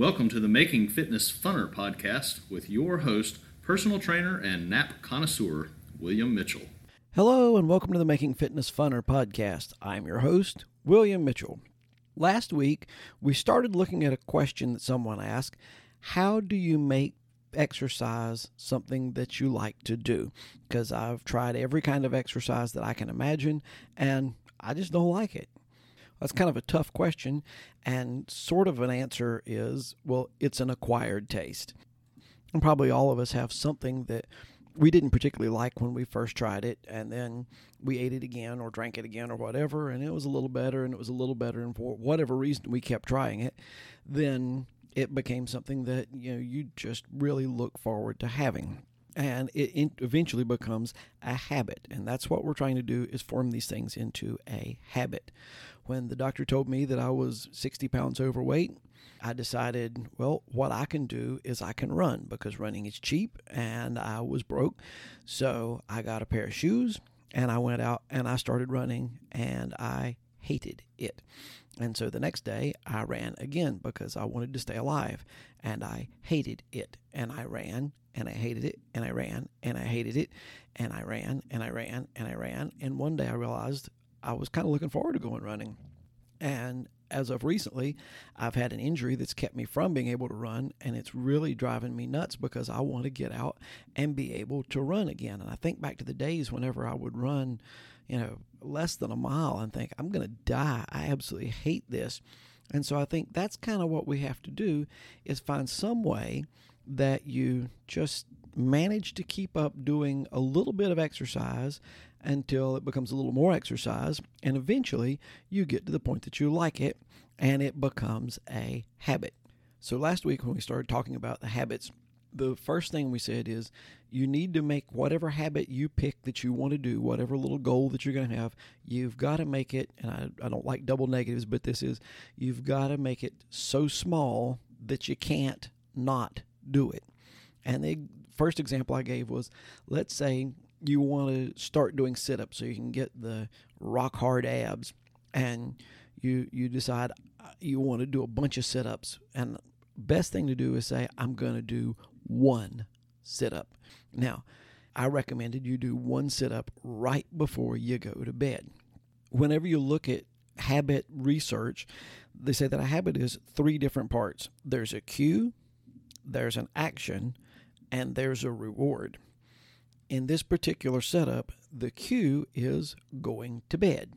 Welcome to the Making Fitness Funner podcast with your host, personal trainer and nap connoisseur, William Mitchell. Hello and welcome to the Making Fitness Funner podcast. I'm your host, William Mitchell. Last week, we started looking at a question that someone asked. How do you make exercise something that you like to do? Because I've tried every kind of exercise that I can imagine, and I just don't like it. That's kind of a tough question, and sort of an answer is, well, it's an acquired taste. And probably all of us have something that we didn't particularly like when we first tried it, and then we ate it again or drank it again or whatever, and it was a little better, and it was a little better, and for whatever reason we kept trying it, then it became something that, you know, you just really look forward to having. And it eventually becomes a habit. And that's what we're trying to do, is form these things into a habit. When the doctor told me that I was 60 pounds overweight, I decided, well, what I can do is I can run, because running is cheap and I was broke. So I got a pair of shoes and I went out and I started running, and I hated it. And so the next day I ran again because I wanted to stay alive, and I hated it. And I ran and I hated it, and I ran and I hated it, and I ran and I ran and I ran. And one day I realized I was kind of looking forward to going running. And as of recently, I've had an injury that's kept me from being able to run, and it's really driving me nuts because I want to get out and be able to run again. And I think back to the days whenever I would run, you know, less than a mile and think, I'm going to die. I absolutely hate this. And so I think that's kind of what we have to do, is find some way that you just manage to keep up doing a little bit of exercise until it becomes a little more exercise, and eventually you get to the point that you like it and it becomes a habit. So last week when we started talking about the habits, the first thing we said is you need to make whatever habit you pick that you want to do, whatever little goal that you're going to have, you've got to make it, and I don't like double negatives, but this is, you've got to make it so small that you can't not do it. And the first example I gave was, let's say you want to start doing sit-ups so you can get the rock hard abs, and you decide you want to do a bunch of sit-ups, and the best thing to do is say, I'm going to do one sit-up. Now, I recommended you do one sit-up right before you go to bed. Whenever you look at habit research, they say that a habit is three different parts. There's a cue, there's an action, and there's a reward. In this particular setup, the cue is going to bed.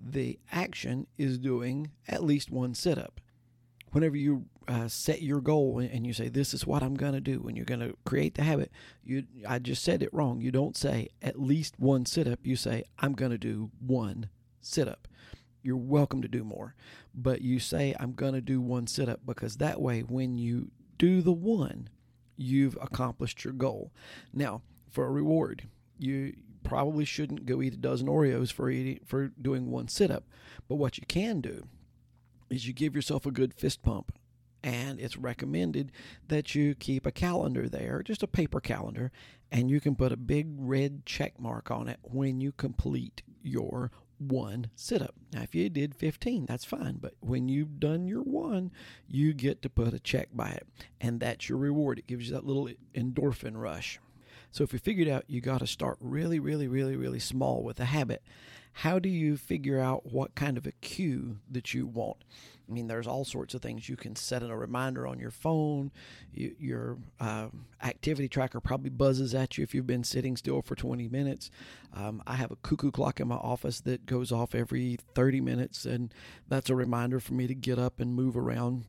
The action is doing at least one sit-up. Whenever you set your goal and you say, this is what I'm going to do, when you're going to create the habit, I just said it wrong. You don't say at least one sit-up. You say, I'm going to do one sit-up. You're welcome to do more, but you say, I'm going to do one sit-up, because that way when you do the one, you've accomplished your goal. Now, for a reward, you probably shouldn't go eat a dozen Oreos for doing one sit-up. But what you can do is you give yourself a good fist pump. And it's recommended that you keep a calendar there, just a paper calendar, and you can put a big red check mark on it when you complete your one sit-up. Now, if you did 15, that's fine. But when you've done your one, you get to put a check by it. And that's your reward. It gives you that little endorphin rush. So if you figured out you got to start really, really, really, really small with a habit, how do you figure out what kind of a cue that you want? I mean, there's all sorts of things. You can set in a reminder on your phone. Your activity tracker probably buzzes at you if you've been sitting still for 20 minutes. I have a cuckoo clock in my office that goes off every 30 minutes, and that's a reminder for me to get up and move around.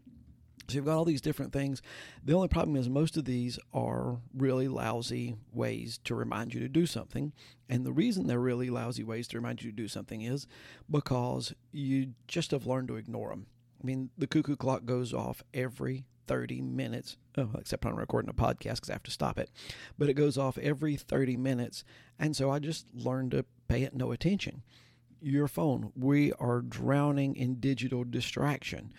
So you've got all these different things. The only problem is most of these are really lousy ways to remind you to do something. And the reason they're really lousy ways to remind you to do something is because you just have learned to ignore them. I mean, the cuckoo clock goes off every 30 minutes, except I'm recording a podcast because I have to stop it. But it goes off every 30 minutes. And so I just learned to pay it no attention. Your phone, we are drowning in digital distraction.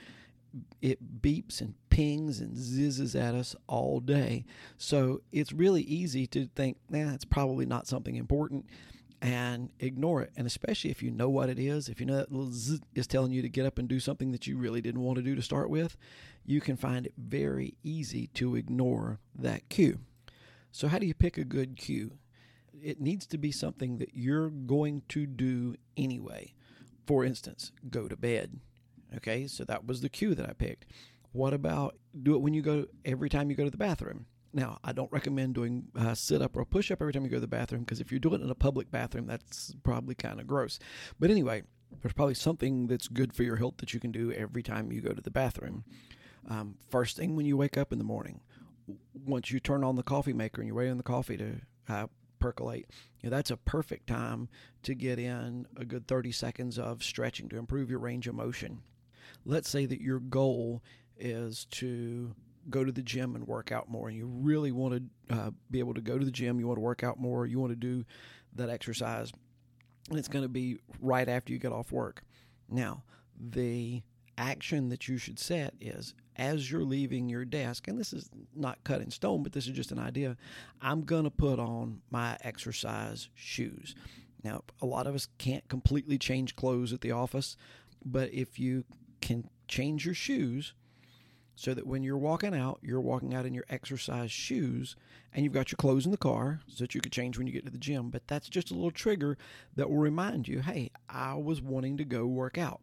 It beeps and pings and zizzes at us all day. So it's really easy to think, nah, it's probably not something important. and ignore it. And especially if you know what it is, if you know that little zzz is telling you to get up and do something that you really didn't want to do to start with, you can find it very easy to ignore that cue. So how do you pick a good cue? It needs to be something that you're going to do anyway. For instance, go to bed. Okay, so that was the cue that I picked. What about do it when you go every time you go to the bathroom? Now, I don't recommend doing sit-up or push-up every time you go to the bathroom, because if you do it in a public bathroom, that's probably kind of gross. But anyway, there's probably something that's good for your health that you can do every time you go to the bathroom. First thing when you wake up in the morning, once you turn on the coffee maker and you're waiting on the coffee to percolate, you know, that's a perfect time to get in a good 30 seconds of stretching to improve your range of motion. Let's say that your goal is to go to the gym and work out more, and you really want to be able to go to the gym, you want to work out more, you want to do that exercise, and it's going to be right after you get off work. Now, the action that you should set is, as you're leaving your desk, and this is not cut in stone, but this is just an idea, I'm going to put on my exercise shoes. Now, a lot of us can't completely change clothes at the office, but if you can change your shoes, so that when you're walking out in your exercise shoes, and you've got your clothes in the car so that you could change when you get to the gym. But that's just a little trigger that will remind you, hey, I was wanting to go work out.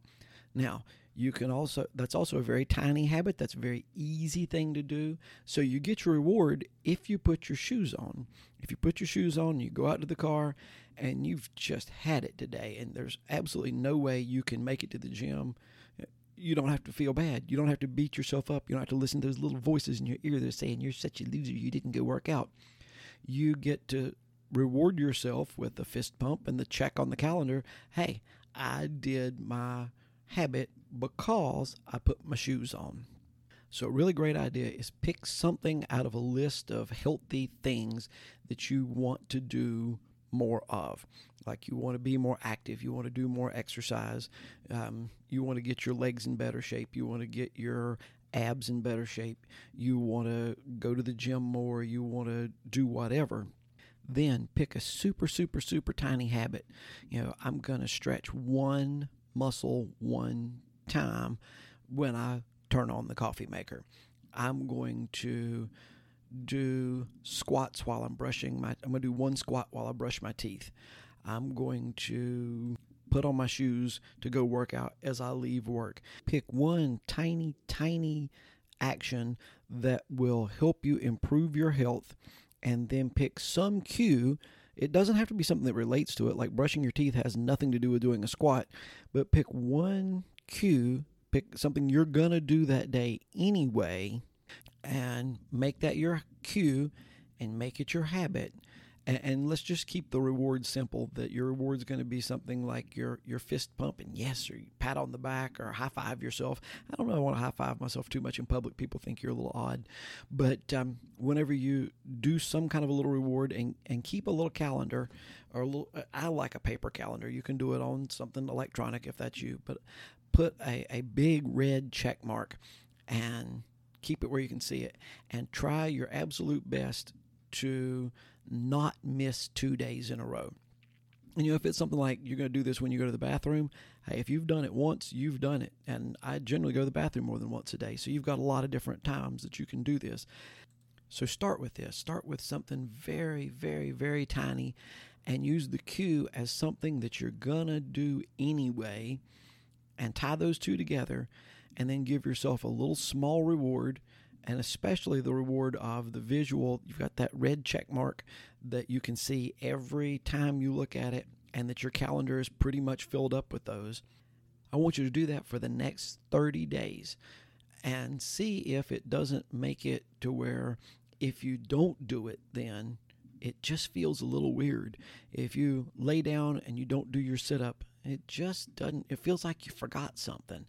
Now, you can also, that's also a very tiny habit. That's a very easy thing to do. So you get your reward if you put your shoes on. If you put your shoes on, you go out to the car, and you've just had it today. And there's absolutely no way you can make it to the gym. You don't have to feel bad. You don't have to beat yourself up. You don't have to listen to those little voices in your ear that are saying, you're such a loser, you didn't go work out. You get to reward yourself with the fist pump and the check on the calendar. Hey, I did my habit because I put my shoes on. So a really great idea is pick something out of a list of healthy things that you want to do more of. Like you want to be more active, you want to do more exercise, you want to get your legs in better shape, you want to get your abs in better shape, you want to go to the gym more, you want to do whatever. Then pick a super tiny habit. You know, I'm going to stretch one muscle one time when I turn on the coffee maker. I'm going to do squats while I'm going to do one squat while I brush my teeth. I'm going to put on my shoes to go work out as I leave work. Pick one tiny action that will help you improve your health, and then pick some cue. It doesn't have to be something that relates to it, like brushing your teeth has nothing to do with doing a squat, but pick one cue, pick something you're going to do that day anyway, and make that your cue and make it your habit. And let's just keep the reward simple, that your reward's going to be something like your fist pump and yes, or you pat on the back or high five yourself. I don't really want to high five myself too much in public. People think you're a little odd. But whenever you do some kind of a little reward, and keep a little calendar, or I like a paper calendar. You can do it on something electronic if that's you. But put a big red check mark and keep it where you can see it, and try your absolute best to not miss 2 days in a row. And, you know, if it's something like you're going to do this when you go to the bathroom, hey, if you've done it once, you've done it. And I generally go to the bathroom more than once a day. So you've got a lot of different times that you can do this. So start with this. Start with something very tiny, and use the cue as something that you're going to do anyway, and tie those two together, and then give yourself a little small reward. And especially the reward of the visual. You've got that red check mark that you can see every time you look at it, and that your calendar is pretty much filled up with those. I want you to do that for the next 30 days and see if it doesn't make it to where if you don't do it, then it just feels a little weird. If you lay down and you don't do your sit-up, it feels like you forgot something.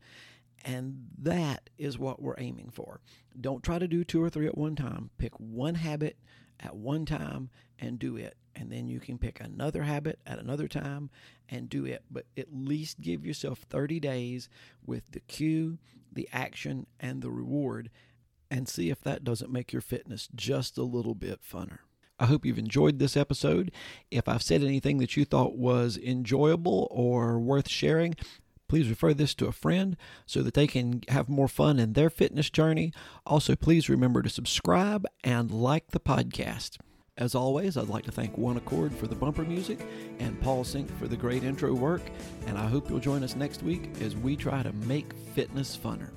And that is what we're aiming for. Don't try to do two or three at one time. Pick one habit at one time and do it. And then you can pick another habit at another time and do it. But at least give yourself 30 days with the cue, the action, and the reward, and see if that doesn't make your fitness just a little bit funner. I hope you've enjoyed this episode. If I've said anything that you thought was enjoyable or worth sharing, please refer this to a friend so that they can have more fun in their fitness journey. Also, please remember to subscribe and like the podcast. As always, I'd like to thank One Accord for the bumper music and Paul Sink for the great intro work. And I hope you'll join us next week as we try to make fitness funner.